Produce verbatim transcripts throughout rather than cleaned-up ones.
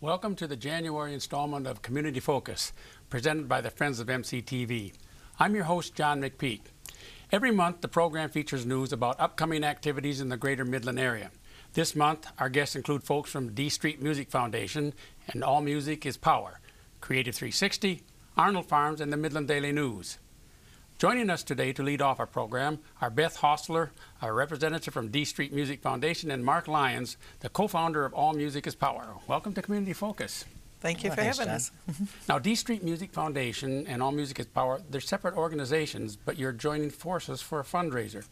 Welcome to the January installment of Community Focus, presented by the Friends of M C T V. I'm your host, John McPeak. Every month, the program features news about upcoming activities in the greater Midland area. This month, our guests include folks from D Street Music Foundation and All Music is Power, Creative three sixty, Arnold Farms, and the Midland Daily News. Joining us today to lead off our program are Beth Hostler, a representative from D Street Music Foundation, and Mark Lyons, the co-founder of All Music is Power. Welcome to Community Focus. Thank you well, for having John. us. Now, D Street Music Foundation and All Music is Power, they're separate organizations, but you're joining forces for a fundraiser.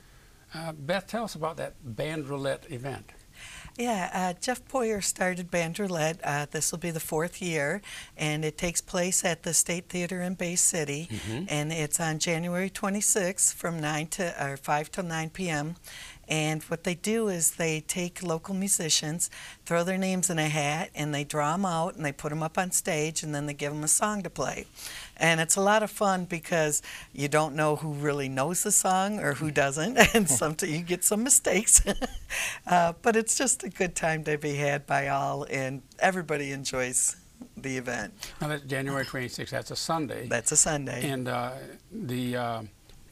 Uh, Beth, tell us about that Band Roulette event. Yeah, uh, Jeff Poyer started Band Roulette. Uh, this will be the fourth year, and it takes place at the State Theater in Bay City, mm-hmm. and it's on January twenty-sixth from nine to or five till nine p m And what they do is they take local musicians, throw their names in a hat, and they draw them out, and they put them up on stage, and then they give them a song to play. And it's a lot of fun because you don't know who really knows the song or who doesn't, and sometimes you get some mistakes. uh, but it's just a good time to be had by all, and everybody enjoys the event. Now, that's January twenty-sixth. That's a Sunday. That's a Sunday. And uh, the... Uh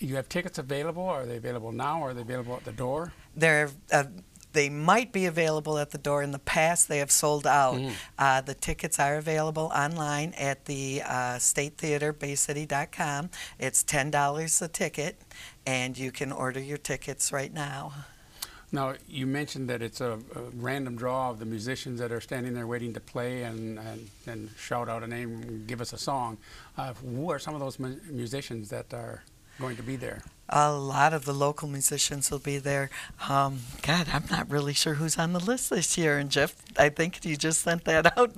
You have tickets available? Are they available now? Or are they available at the door? They're, uh, they might be available at the door. In the past, they have sold out. Mm-hmm. uh, the tickets are available online at the uh, State Theater, bay city dot com. It's ten dollars a ticket, and you can order your tickets right now. Now, you mentioned that it's a, a random draw of the musicians that are standing there waiting to play and, and, and shout out a name and give us a song. Uh, who are some of those mu musicians that are going to be there? A lot of the local musicians will be there. Um, God, I'm not really sure who's on the list this year. And Jeff, I think you just sent that out,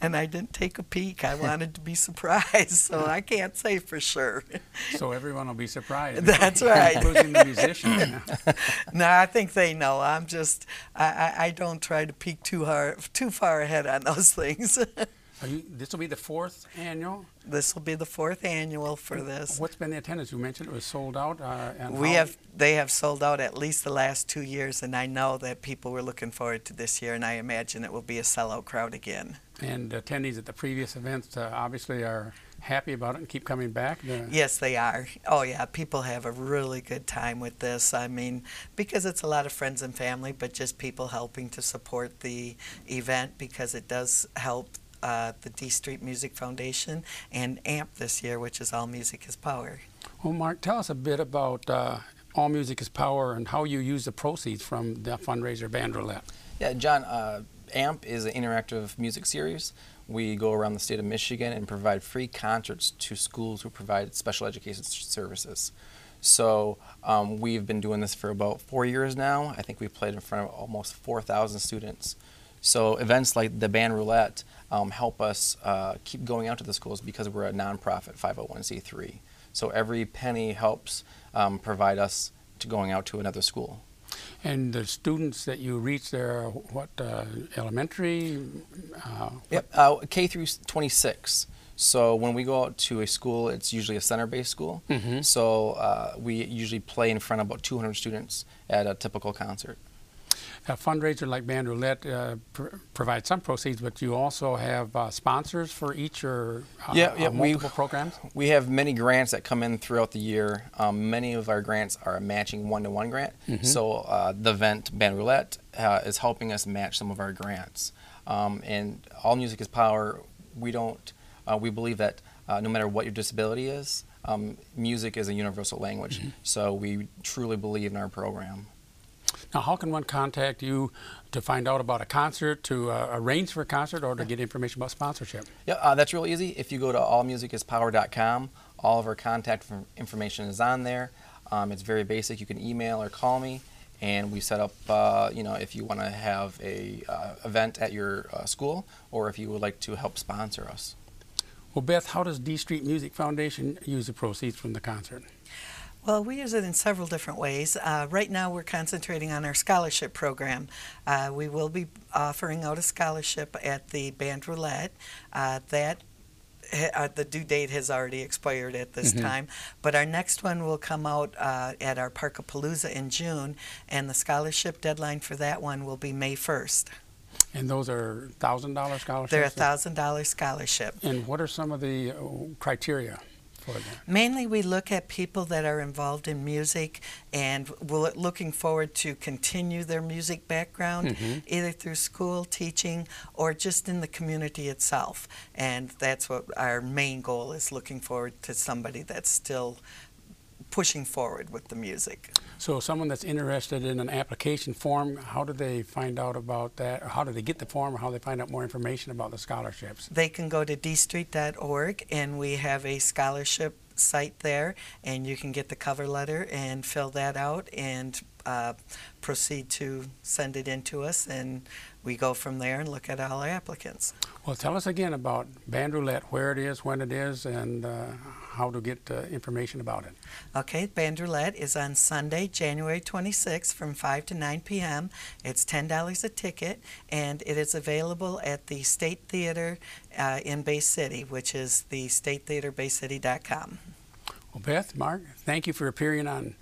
and I didn't take a peek. I wanted to be surprised, so I can't say for sure. So everyone will be surprised. That's right. Including the musicians. No, I think they know. I'm just, I, I, I don't try to peek too hard, too far ahead on those things. You, this will be the fourth annual? This will be the fourth annual for this. What's been the attendance? You mentioned it was sold out. Uh, and we have, they have sold out at least the last two years, and I know that people were looking forward to this year, and I imagine it will be a sellout crowd again. And attendees at the previous events uh, obviously are happy about it and keep coming back? The yes, they are. Oh, yeah. People have a really good time with this. I mean, because it's a lot of friends and family, but just people helping to support the event because it does help Uh, the D Street Music Foundation and A M P this year, which is All Music is Power. Well, Mark, tell us a bit about uh, All Music is Power and how you use the proceeds from the fundraiser Band Roulette. Yeah, John, uh, A M P is an interactive music series. We go around the state of Michigan and provide free concerts to schools who provide special education services. So um, we've been doing this for about four years now. I think we've played in front of almost four thousand students. So events like the Band Roulette um, help us uh, keep going out to the schools because we're a nonprofit five oh one c three. So every penny helps um, provide us to going out to another school. And the students that you reach there, what uh, elementary? Uh, what? Yep, uh, K through twenty-six. So when we go out to a school, it's usually a center-based school. Mm-hmm. So uh, we usually play in front of about two hundred students at a typical concert. A fundraiser like Band Roulette uh, pr provides some proceeds, but you also have uh, sponsors for each or uh, yeah, yeah, uh, multiple we, programs? We have many grants that come in throughout the year. Um, many of our grants are a matching one-to-one grant. Mm-hmm. So uh, the event Band Roulette uh, is helping us match some of our grants. Um, and All Music is Power, we don't, uh, we believe that uh, no matter what your disability is, um, music is a universal language. Mm-hmm. So we truly believe in our program. Now, how can one contact you to find out about a concert, to uh, arrange for a concert, or to get information about sponsorship? Yeah, uh, that's real easy. If you go to all music is power dot com, all of our contact information is on there. Um, it's very basic. You can email or call me, and we set up, uh, you know, if you want to have a uh, event at your uh, school, or if you would like to help sponsor us. Well, Beth, how does D Street Music Foundation use the proceeds from the concert? Well, we use it in several different ways. Uh, right now we're concentrating on our scholarship program. Uh, we will be offering out a scholarship at the Band Roulette. Uh, that uh, the due date has already expired at this mm-hmm. time, but our next one will come out uh, at our Parkapalooza in June, and the scholarship deadline for that one will be May first. And those are one thousand dollar scholarships? They're a one thousand dollar scholarship. And what are some of the criteria? Mainly we look at people that are involved in music and will, looking forward to continue their music background, mm-hmm. either through school, teaching, or just in the community itself. And that's what our main goal is, looking forward to somebody that's still pushing forward with the music. So someone that's interested in an application form, how do they find out about that? Or how do they get the form, or how do they find out more information about the scholarships? They can go to d street dot org, and we have a scholarship site there, and you can get the cover letter and fill that out and uh, proceed to send it in to us, and we go from there and look at all our applicants. Well, tell us again about Band Roulette, where it is, when it is, and uh, how to get uh, information about it. Okay, Band Roulette is on Sunday, January twenty-sixth from five to nine p m It's ten dollars a ticket, and it is available at the State Theater uh, in Bay City, which is the state theater bay city dot com. Well, Beth, Mark, thank you for appearing on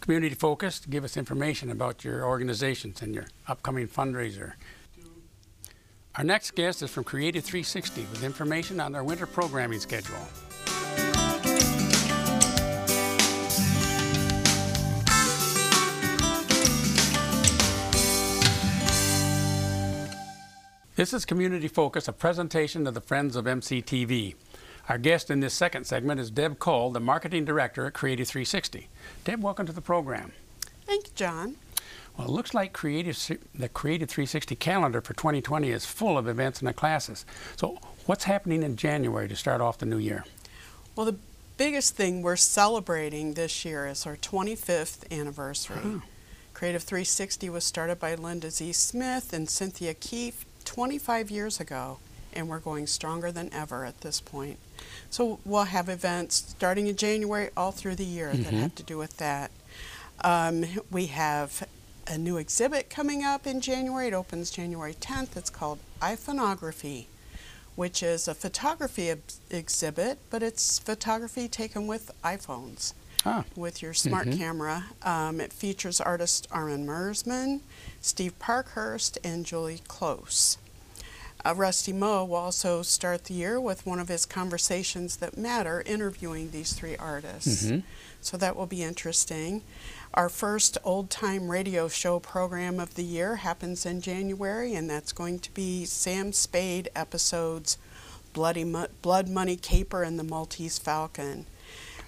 Community Focus to give us information about your organizations and your upcoming fundraiser. Our next guest is from Creative three sixty with information on their winter programming schedule. This is Community Focus, a presentation of the Friends of M C T V. Our guest in this second segment is Deb Cole, the Marketing Director at Creative three sixty. Deb, welcome to the program. Thank you, John. Well, it looks like Creative, the Creative three sixty calendar for twenty twenty is full of events and classes. So what's happening in January to start off the new year? Well, the biggest thing we're celebrating this year is our twenty-fifth anniversary. Oh. Creative three sixty was started by Linda Z. Smith and Cynthia Keefe twenty-five years ago, and we're going stronger than ever at this point. So we'll have events starting in January all through the year mm-hmm. that have to do with that. Um, we have a new exhibit coming up in January. It opens January tenth. It's called iPhoneography, which is a photography exhibit, but it's photography taken with iPhones, ah. with your smart mm-hmm. camera. Um, it features artists Armin Mersman, Steve Parkhurst, and Julie Close. Uh, Rusty Moe will also start the year with one of his Conversations That Matter, interviewing these three artists. Mm-hmm. So that will be interesting. Our first old-time radio show program of the year happens in January, and that's going to be Sam Spade episodes, Bloody Mo Blood Money Caper and the Maltese Falcon.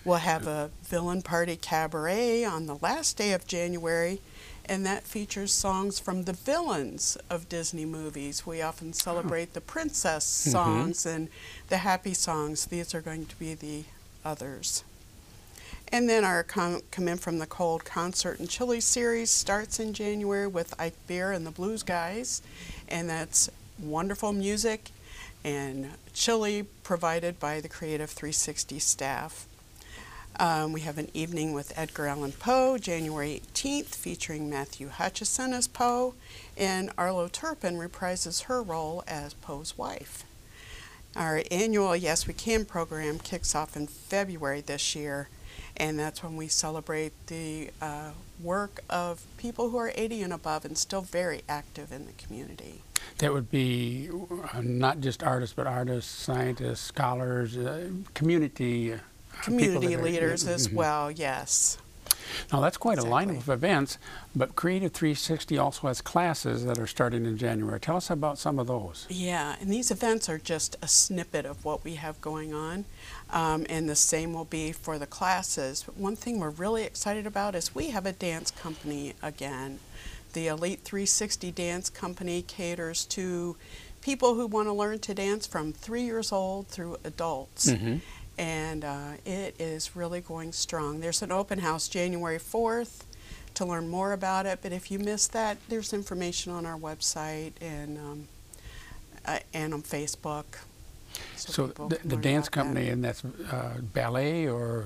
We'll have a villain party cabaret on the last day of January, and that features songs from the villains of Disney movies. We often celebrate oh. the princess songs mm-hmm. and the happy songs. These are going to be the others. And then our com Come In From the Cold Concert and Chili series starts in January with Ike Beer and the Blues Guys. And that's wonderful music and chili provided by the Creative three sixty staff. Um, we have an evening with Edgar Allan Poe, January eighteenth, featuring Matthew Hutchison as Poe. And Arlo Turpin reprises her role as Poe's wife. Our annual Yes We Can program kicks off in February this year. And that's when we celebrate the uh, work of people who are eighty and above and still very active in the community. That would be uh, not just artists, but artists, scientists, scholars, uh, community uh, community leaders are, uh, as well. Yes. Now that's quite exactly. a lineup of events, but Creative three sixty also has classes that are starting in January. Tell us about some of those. Yeah, and these events are just a snippet of what we have going on, um, and the same will be for the classes. But one thing we're really excited about is we have a dance company again. The Elite three sixty Dance Company caters to people who want to learn to dance from three years old through adults. Mm-hmm. And uh, it is really going strong. There's an open house January fourth to learn more about it, but if you missed that, there's information on our website and, um, uh, and on Facebook. So, so the, the dance company, that. and that's uh, ballet or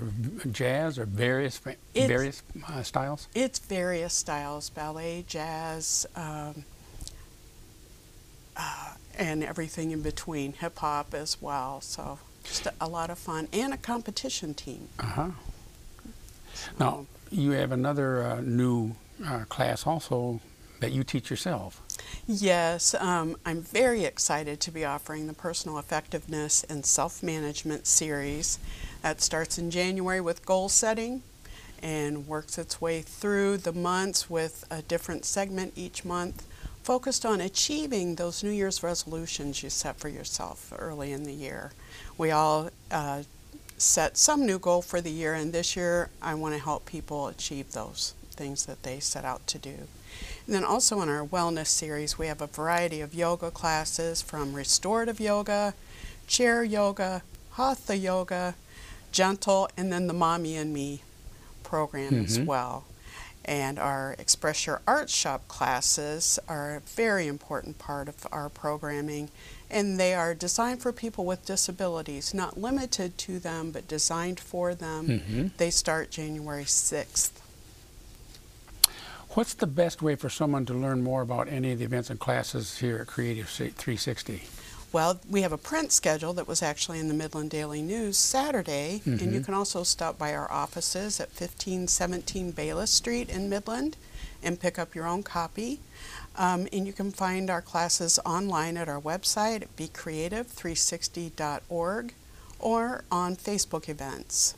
jazz or various, it's, various uh, styles? It's various styles, ballet, jazz, um, uh, and everything in between, hip hop as well. So. Just a lot of fun, and a competition team. Uh-huh. So. Now, you have another uh, new uh, class also that you teach yourself. Yes, um, I'm very excited to be offering the Personal Effectiveness and Self-Management Series. That starts in January with goal setting and works its way through the months with a different segment each month, focused on achieving those New Year's resolutions you set for yourself early in the year. We all uh, set some new goal for the year, and this year I want to help people achieve those things that they set out to do. And then also in our wellness series, we have a variety of yoga classes, from restorative yoga, chair yoga, hatha yoga, gentle, and then the Mommy and Me program mm-hmm. as well. And our Express Your Art Shop classes are a very important part of our programming, and they are designed for people with disabilities, not limited to them, but designed for them. Mm-hmm. They start January sixth. What's the best way for someone to learn more about any of the events and classes here at Creative three sixty? Well, we have a print schedule that was actually in the Midland Daily News Saturday, mm-hmm. and you can also stop by our offices at fifteen seventeen Bayless Street in Midland and pick up your own copy. Um, and you can find our classes online at our website at bay creative three sixty dot org or on Facebook events.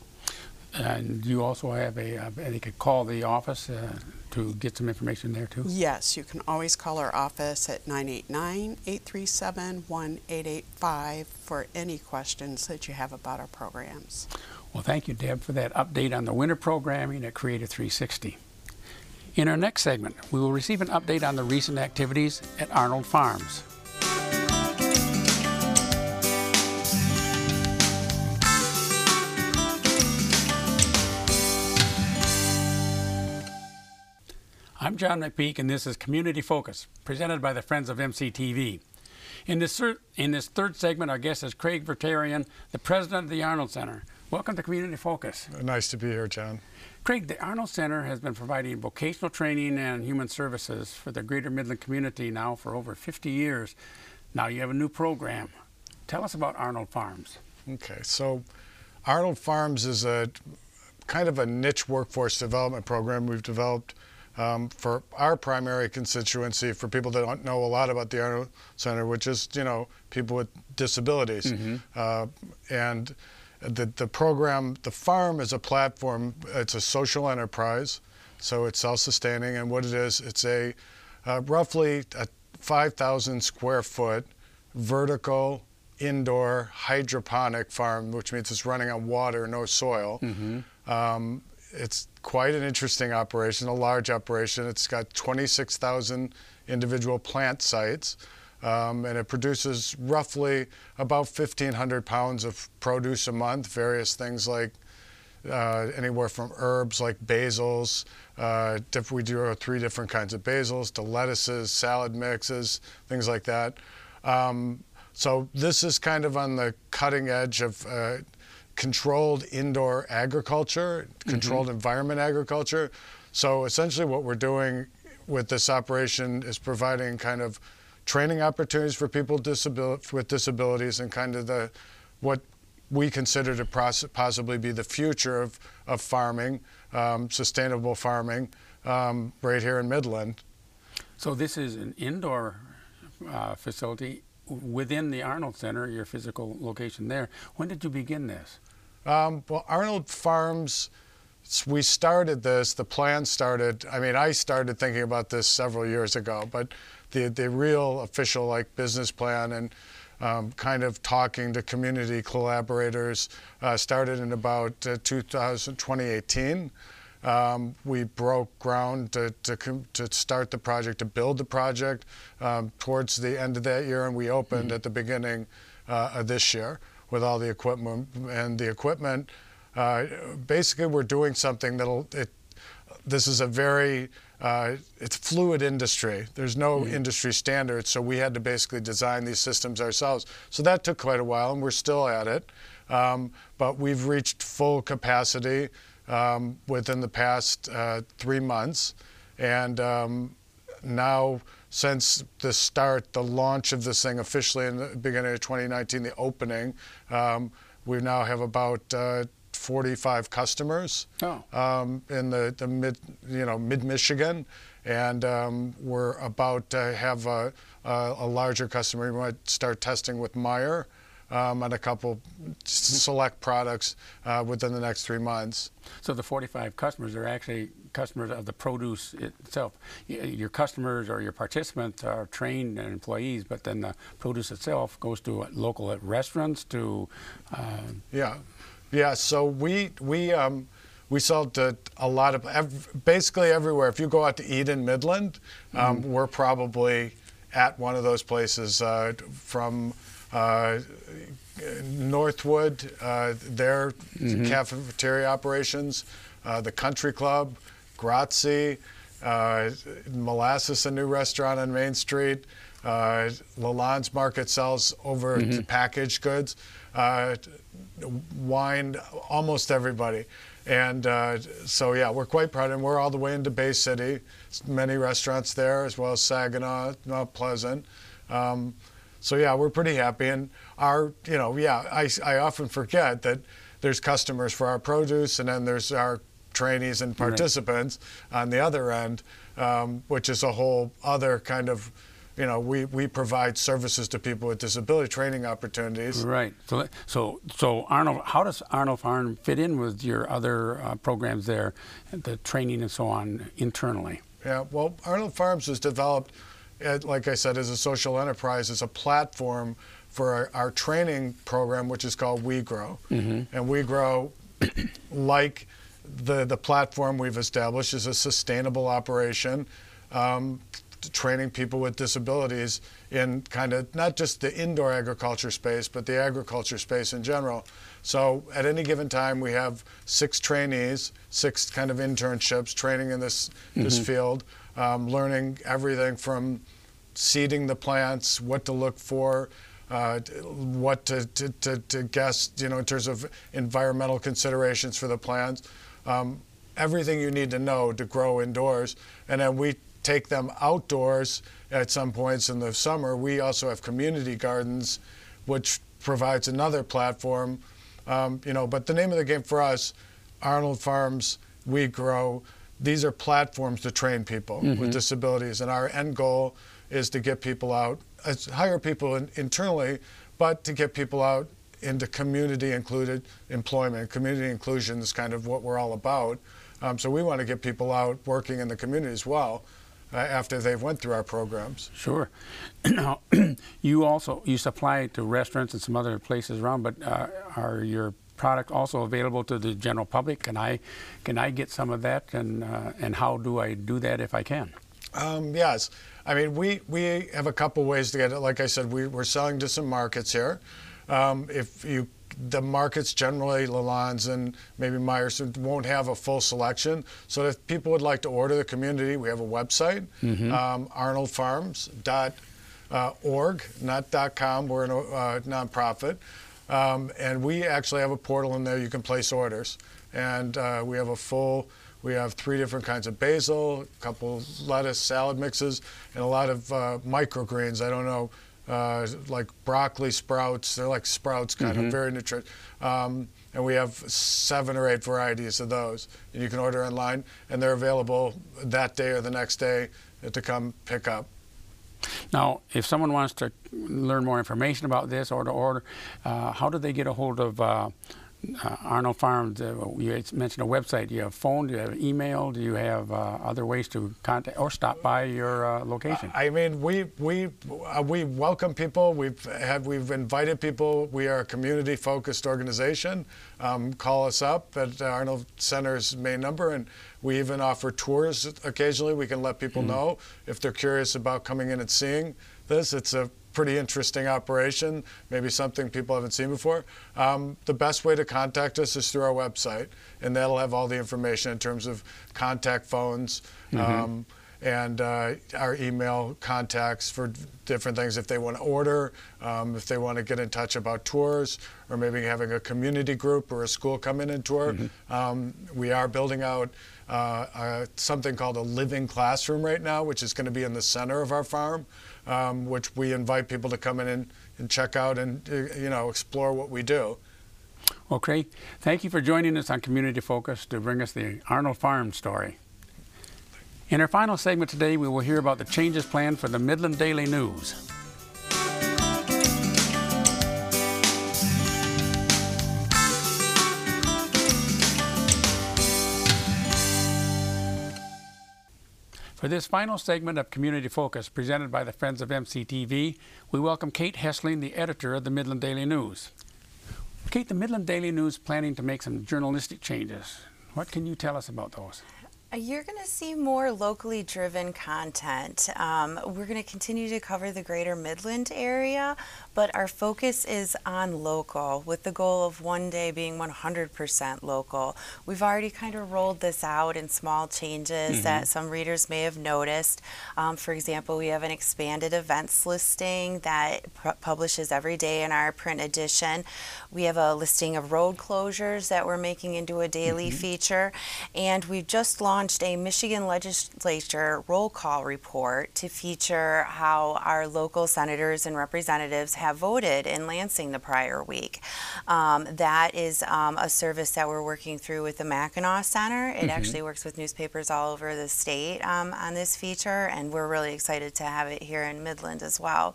And you also have a, uh, and you could call the office uh, to get some information there too? Yes, you can always call our office at nine eight nine, eight three seven, one eight eight five for any questions that you have about our programs. Well, thank you, Deb, for that update on the winter programming at Creative three sixty. In our next segment, we will receive an update on the recent activities at Arnold Farms. I'm John McPeak, and this is Community Focus, presented by the Friends of M C T V. In this, in this third segment, our guest is Craig Vertarian, the president of the Arnold Center. Welcome to Community Focus. Nice to be here, John. Craig, the Arnold Center has been providing vocational training and human services for the greater Midland community now for over fifty years. Now you have a new program. Tell us about Arnold Farms. Okay, so Arnold Farms is a kind of a niche workforce development program we've developed Um, for our primary constituency, for people that don't know a lot about the Arnold Center, which is, you know, people with disabilities. Mm-hmm. uh, and the, the program, the farm is a platform, it's a social enterprise, so it's self-sustaining, and what it is, it's a uh, roughly a five thousand square foot vertical indoor hydroponic farm, which means it's running on water, no soil. Mm-hmm. um, It's quite an interesting operation, a large operation. It's got twenty-six thousand individual plant sites, um, and it produces roughly about fifteen hundred pounds of produce a month, various things like uh, anywhere from herbs like basils. Uh, we do three different kinds of basils, to lettuces, salad mixes, things like that. Um, so this is kind of on the cutting edge of uh, controlled indoor agriculture, controlled mm-hmm. environment agriculture. So essentially what we're doing with this operation is providing kind of training opportunities for people disabil- with disabilities, and kind of the what we consider to possibly be the future of, of farming, um, sustainable farming, um, right here in Midland. So this is an indoor uh, facility within the Arnold Center, your physical location there. When did you begin this? Um, well, Arnold Farms, we started this, the plan started, I mean, I started thinking about this several years ago, but the, the real official, like, business plan and Um, kind of talking to community collaborators uh, started in about uh, two thousand, twenty eighteen. Um, we broke ground to, to, to start the project, to build the project um, towards the end of that year, and we opened mm-hmm. at the beginning uh, of this year with all the equipment. And the equipment, uh, basically we're doing something that'll, it, this is a very, Uh, it's fluid industry. There's no mm-hmm. industry standards, so we had to basically design these systems ourselves. So that took quite a while, and we're still at it. Um, but we've reached full capacity um, within the past uh, three months. And um, now, since the start, the launch of this thing officially in the beginning of twenty nineteen, the opening, um, we now have about uh, forty-five customers oh. um, in the, the mid, you know, mid-Michigan, and um, we're about to have a, a, a larger customer. We might start testing with Meijer um, on a couple select products uh, within the next three months. So the forty-five customers are actually customers of the produce itself. Your customers or your participants are trained and employees, but then the produce itself goes to local restaurants to... Uh, yeah. Yeah, so we we um, we sell to a lot of ev basically everywhere. If you go out to eat in Midland, um, mm-hmm. we're probably at one of those places. Uh, from uh, Northwood, uh, their mm-hmm. cafeteria operations, uh, the Country Club, Grazie, uh, Molasses, a new restaurant on Main Street. Uh, Lalonde's Market sells over mm-hmm. to packaged goods. Uh, wine, almost everybody. And uh, so, yeah, we're quite proud. And we're all the way into Bay City. Many restaurants there, as well as Saginaw, Mount Pleasant. Um, so, yeah, we're pretty happy. And our, you know, yeah, I, I often forget that there's customers for our produce, and then there's our trainees and participants right. on the other end, um, which is a whole other kind of, you know, we, we provide services to people with disability, training opportunities. Right. So, so, so Arnold, how does Arnold Farm fit in with your other uh, programs there, the training and so on, internally? Yeah, well, Arnold Farms was developed, like I said, as a social enterprise, as a platform for our, our training program, which is called We Grow. Mm-hmm. And We Grow, like the, the platform we've established, is a sustainable operation. Um, training people with disabilities in kind of not just the indoor agriculture space, but the agriculture space in general. So at any given time, we have six trainees, six kind of internships, training in this, mm-hmm. this field, um, learning everything from seeding the plants, what to look for, uh, what to, to, to, to guess, you know, in terms of environmental considerations for the plants, um, everything you need to know to grow indoors. And then we take them outdoors at some points in the summer. We also have community gardens, which provides another platform. Um, you know, but the name of the game for us, Arnold Farms, We Grow, these are platforms to train people mm-hmm. with disabilities. And our end goal is to get people out, uh, hire people in, internally, but to get people out into community included employment. Community inclusion is kind of what we're all about. Um, so we want to get people out working in the community as well. Uh, after they've went through our programs. Sure. Now, you also, you supply to restaurants and some other places around, but uh, are your product also available to the general public? Can I, can I get some of that, and, uh, and how do I do that if I can? Um, yes. I mean, we, we have a couple ways to get it. Like I said, we, we're selling to some markets here. Um, if you The markets generally, Lalonde's and maybe Meijer, won't have a full selection. So if people would like to order the community, we have a website, mm-hmm. um, arnold farms dot org, not .com. We're a uh, nonprofit, um, and we actually have a portal in there. You can place orders, and uh, we have a full. We have three different kinds of basil, a couple lettuce salad mixes, and a lot of uh, microgreens. I don't know. uh, like broccoli sprouts. They're like sprouts, kind mm-hmm. of very nutritious. Um, and we have seven or eight varieties of those. And you can order online, and they're available that day or the next day to come pick up. Now, if someone wants to learn more information about this or to order, uh, how do they get a hold of uh, uh, Arnold Farms? Uh, you mentioned a website. Do you have phone? Do you have email? Do you have uh, other ways to contact or stop by your uh, location? I mean, we we uh, we welcome people. We've had we've invited people. We are a community-focused organization. Um, call us up at Arnold Center's main number, and we even offer tours occasionally. We can let people mm-hmm. know if they're curious about coming in and seeing this. It's a pretty interesting operation, maybe something people haven't seen before. Um, the best way to contact us is through our website, and that'll have all the information in terms of contact phones mm-hmm. um, and uh, our email contacts for different things if they want to order, um, if they want to get in touch about tours, or maybe having a community group or a school come in and tour. Mm-hmm. um, we are building out uh, uh, something called a living classroom right now, which is going to be in the center of our farm, um, which we invite people to come in and, and check out and uh, you know, explore what we do. Well, Craig, thank you for joining us on Community Focus to bring us the Arnold Farms story. In our final segment today, we will hear about the changes planned for the Midland Daily News. For this final segment of Community Focus, presented by the Friends of M C T V, we welcome Kate Hessling, the editor of the Midland Daily News. Kate, the Midland Daily News is planning to make some journalistic changes. What can you tell us about those? You're going to see more locally driven content. Um, we're going to continue to cover the greater Midland area, but our focus is on local, with the goal of one day being one hundred percent local. We've already kind of rolled this out in small changes mm-hmm. that some readers may have noticed. Um, for example, we have an expanded events listing that publishes every day in our print edition. We have a listing of road closures that we're making into a daily mm-hmm. feature, and we've just launched a Michigan legislature roll call report to feature how our local senators and representatives have voted in Lansing the prior week. Um, that is um, a service that we're working through with the Mackinac Center. It mm-hmm. actually works with newspapers all over the state um, on this feature, and we're really excited to have it here in Midland as well.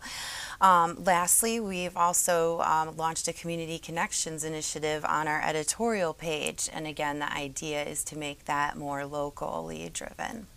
Um, lastly, we've also um, launched a community connections initiative on our editorial page, and again, the idea is to make that more local. Locally driven.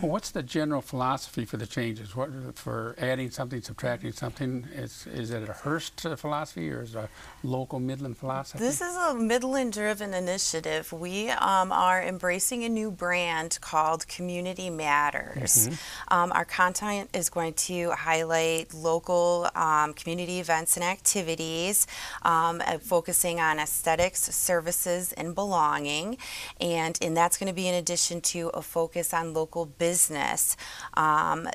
Well, what's the general philosophy for the changes? What for adding something, subtracting something? Is is it a Hearst philosophy, or is it a local Midland philosophy? This is a Midland-driven initiative. We um, are embracing a new brand called Community Matters. Mm-hmm. um, our content is going to highlight local um, community events and activities, um, uh, focusing on aesthetics, services, and belonging, and and that's going to be in addition to a focus on local business. business. Um,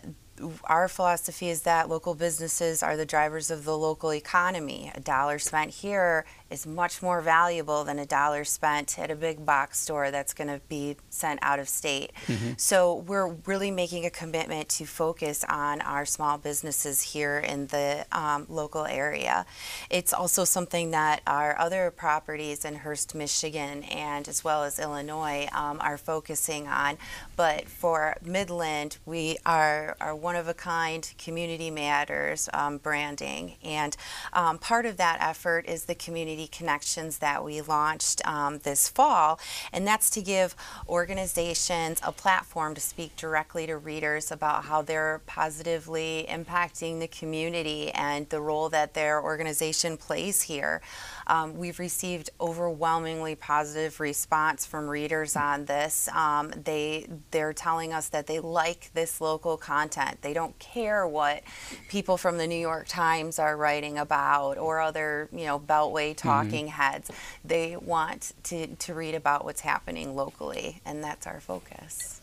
our philosophy is that local businesses are the drivers of the local economy. A dollar spent here is much more valuable than a dollar spent at a big box store that's going to be sent out of state. Mm-hmm. So we're really making a commitment to focus on our small businesses here in the um, local area. It's also something that our other properties in Hearst, Michigan, and as well as Illinois um, are focusing on. But for Midland, we are, are one-of-a-kind Community Matters um, branding. And um, part of that effort is the community connections that we launched um, this fall, and that's to give organizations a platform to speak directly to readers about how they're positively impacting the community and the role that their organization plays here. Um, we've received overwhelmingly positive response from readers on this. Um, they, they're telling us that they like this local content. They don't care what people from the New York Times are writing about or other, you know, Beltway talking mm-hmm. heads. They want to, to read about what's happening locally, and that's our focus.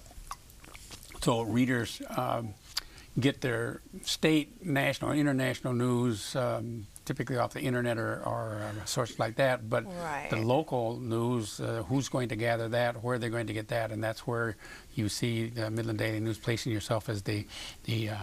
So readers um, get their state, national, international news um, typically off the internet or, or uh, sources like that, but right. the local news, uh, who's going to gather that, where they're going to get that, and that's where you see the Midland Daily News placing yourself as the, the uh,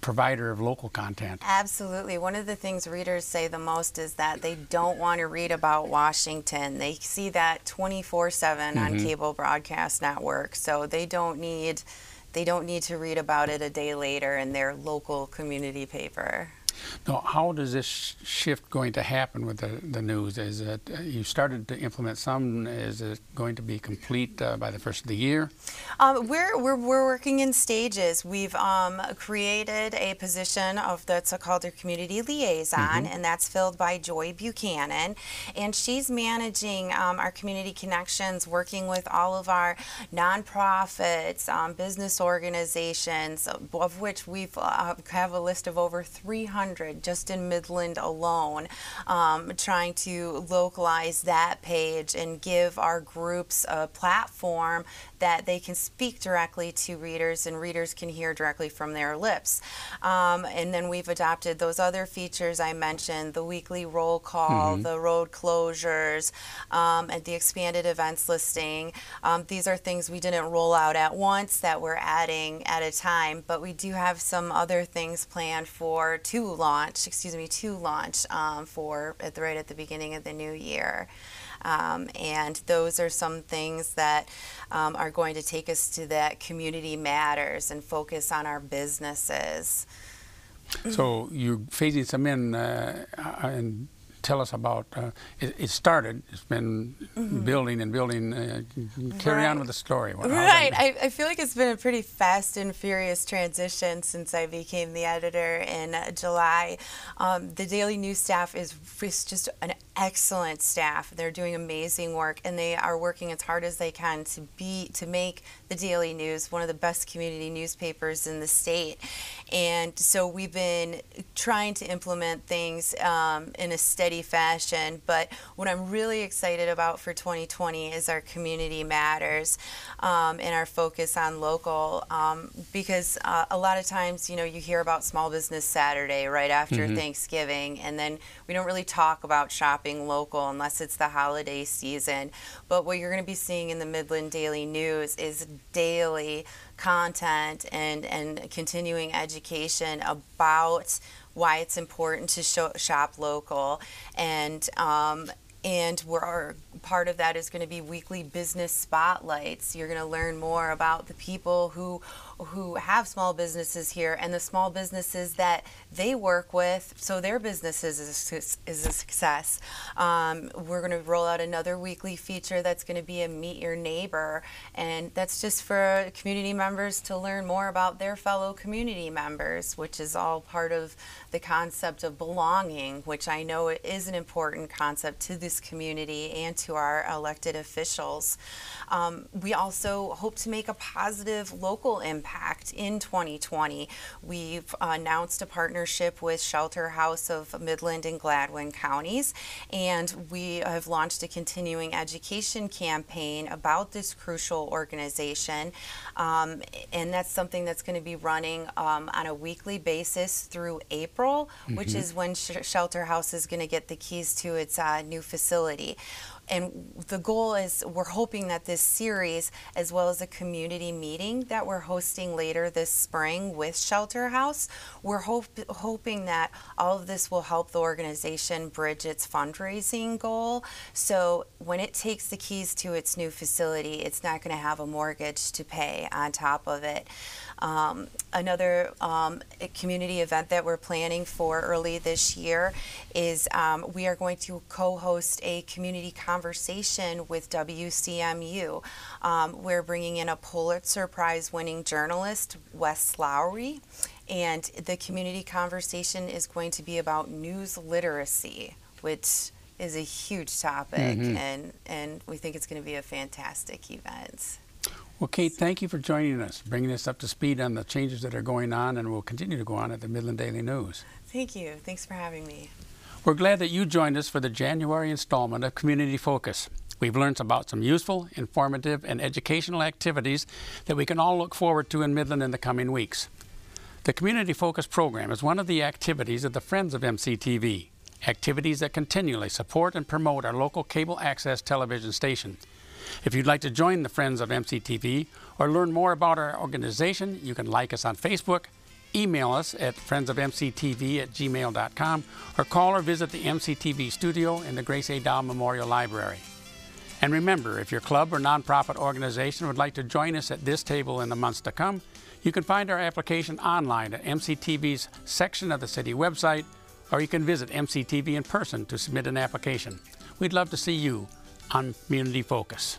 provider of local content. Absolutely. One of the things readers say the most is that they don't want to read about Washington. They see that twenty-four seven mm-hmm. on cable broadcast networks, so they don't need they don't need to read about it a day later in their local community paper. Now, how does this shift going to happen with the, the news? Is it uh, you started to implement some? Is it going to be complete uh, by the first of the year? Um, we're, we're we're working in stages. We've um, created a position of that's called a community liaison, mm-hmm. and that's filled by Joy Buchanan, and she's managing um, our community connections, working with all of our nonprofits, um, business organizations, of which we've uh, have a list of over three hundred. Just in Midland alone, um, trying to localize that page and give our groups a platform that they can speak directly to readers and readers can hear directly from their lips. Um, and then we've adopted those other features I mentioned, the weekly roll call, mm-hmm. the road closures, um, and the expanded events listing. Um, these are things we didn't roll out at once that we're adding at a time, but we do have some other things planned for to launch, excuse me, to launch um, for at the, right at the beginning of the new year. Um, and those are some things that um, are going to take us to that community matters and focus on our businesses. So you're phasing some in, uh, and tell us about uh, it, it started. It's been mm-hmm. building and building. Uh, carry right. on with the story. Well, right. I, I feel like it's been a pretty fast and furious transition since I became the editor in uh, July. Um, the Daily News staff is just an excellent staff. They're doing amazing work, and they are working as hard as they can to be to make the Daily News one of the best community newspapers in the state. And so we've been trying to implement things um, in a steady fashion. But what I'm really excited about for twenty twenty is our community matters um, and our focus on local, um, because uh, a lot of times, you know, you hear about Small Business Saturday right after mm-hmm. Thanksgiving, and then we don't really talk about shopping local unless it's the holiday season. But what you're going to be seeing in the Midland Daily News is daily content and, and continuing education about why it's important to show, shop local. And um, and we're, our, part of that is going to be weekly business spotlights. You're going to learn more about the people who who have small businesses here and the small businesses that they work with, so their business is a, is a success. Um, we're going to roll out another weekly feature that's going to be a Meet Your Neighbor, and that's just for community members to learn more about their fellow community members, which is all part of the concept of belonging, which I know is an important concept to this community and to our elected officials. Um, we also hope to make a positive local impact in twenty twenty. We've announced a partnership with Shelter House of Midland and Gladwin counties, and we have launched a continuing education campaign about this crucial organization, um, and that's something that's going to be running um, on a weekly basis through April, mm-hmm. which is when Sh- Shelter House is going to get the keys to its uh, new facility. And the goal is, we're hoping that this series, as well as a community meeting that we're hosting later this spring with Shelter House, we're hope, hoping that all of this will help the organization bridge its fundraising goal. So when it takes the keys to its new facility, it's not going to have a mortgage to pay on top of it. Um, another um, community event that we're planning for early this year is um, we are going to co-host a community conversation with W C M U. Um, we're bringing in a Pulitzer Prize winning journalist, Wes Lowry, and the community conversation is going to be about news literacy, which is a huge topic, mm-hmm. and, and we think it's going to be a fantastic event. Well, Kate, thank you for joining us, bringing us up to speed on the changes that are going on and will continue to go on at the Midland Daily News. Thank you. Thanks for having me. We're glad that you joined us for the January installment of Community Focus. We've learned about some useful, informative, and educational activities that we can all look forward to in Midland in the coming weeks. The Community Focus program is one of the activities of the Friends of M C T V. activities that continually support and promote our local cable access television station. If you'd like to join the Friends of M C T V or learn more about our organization, you can like us on Facebook, email us at friends of m c t v at gmail dot com, or call or visit the M C T V studio in the Grace A. Dow Memorial Library. And remember, if your club or nonprofit organization would like to join us at this table in the months to come, you can find our application online at M C T V's section of the city website, or you can visit M C T V in person to submit an application. We'd love to see you on Community Focus.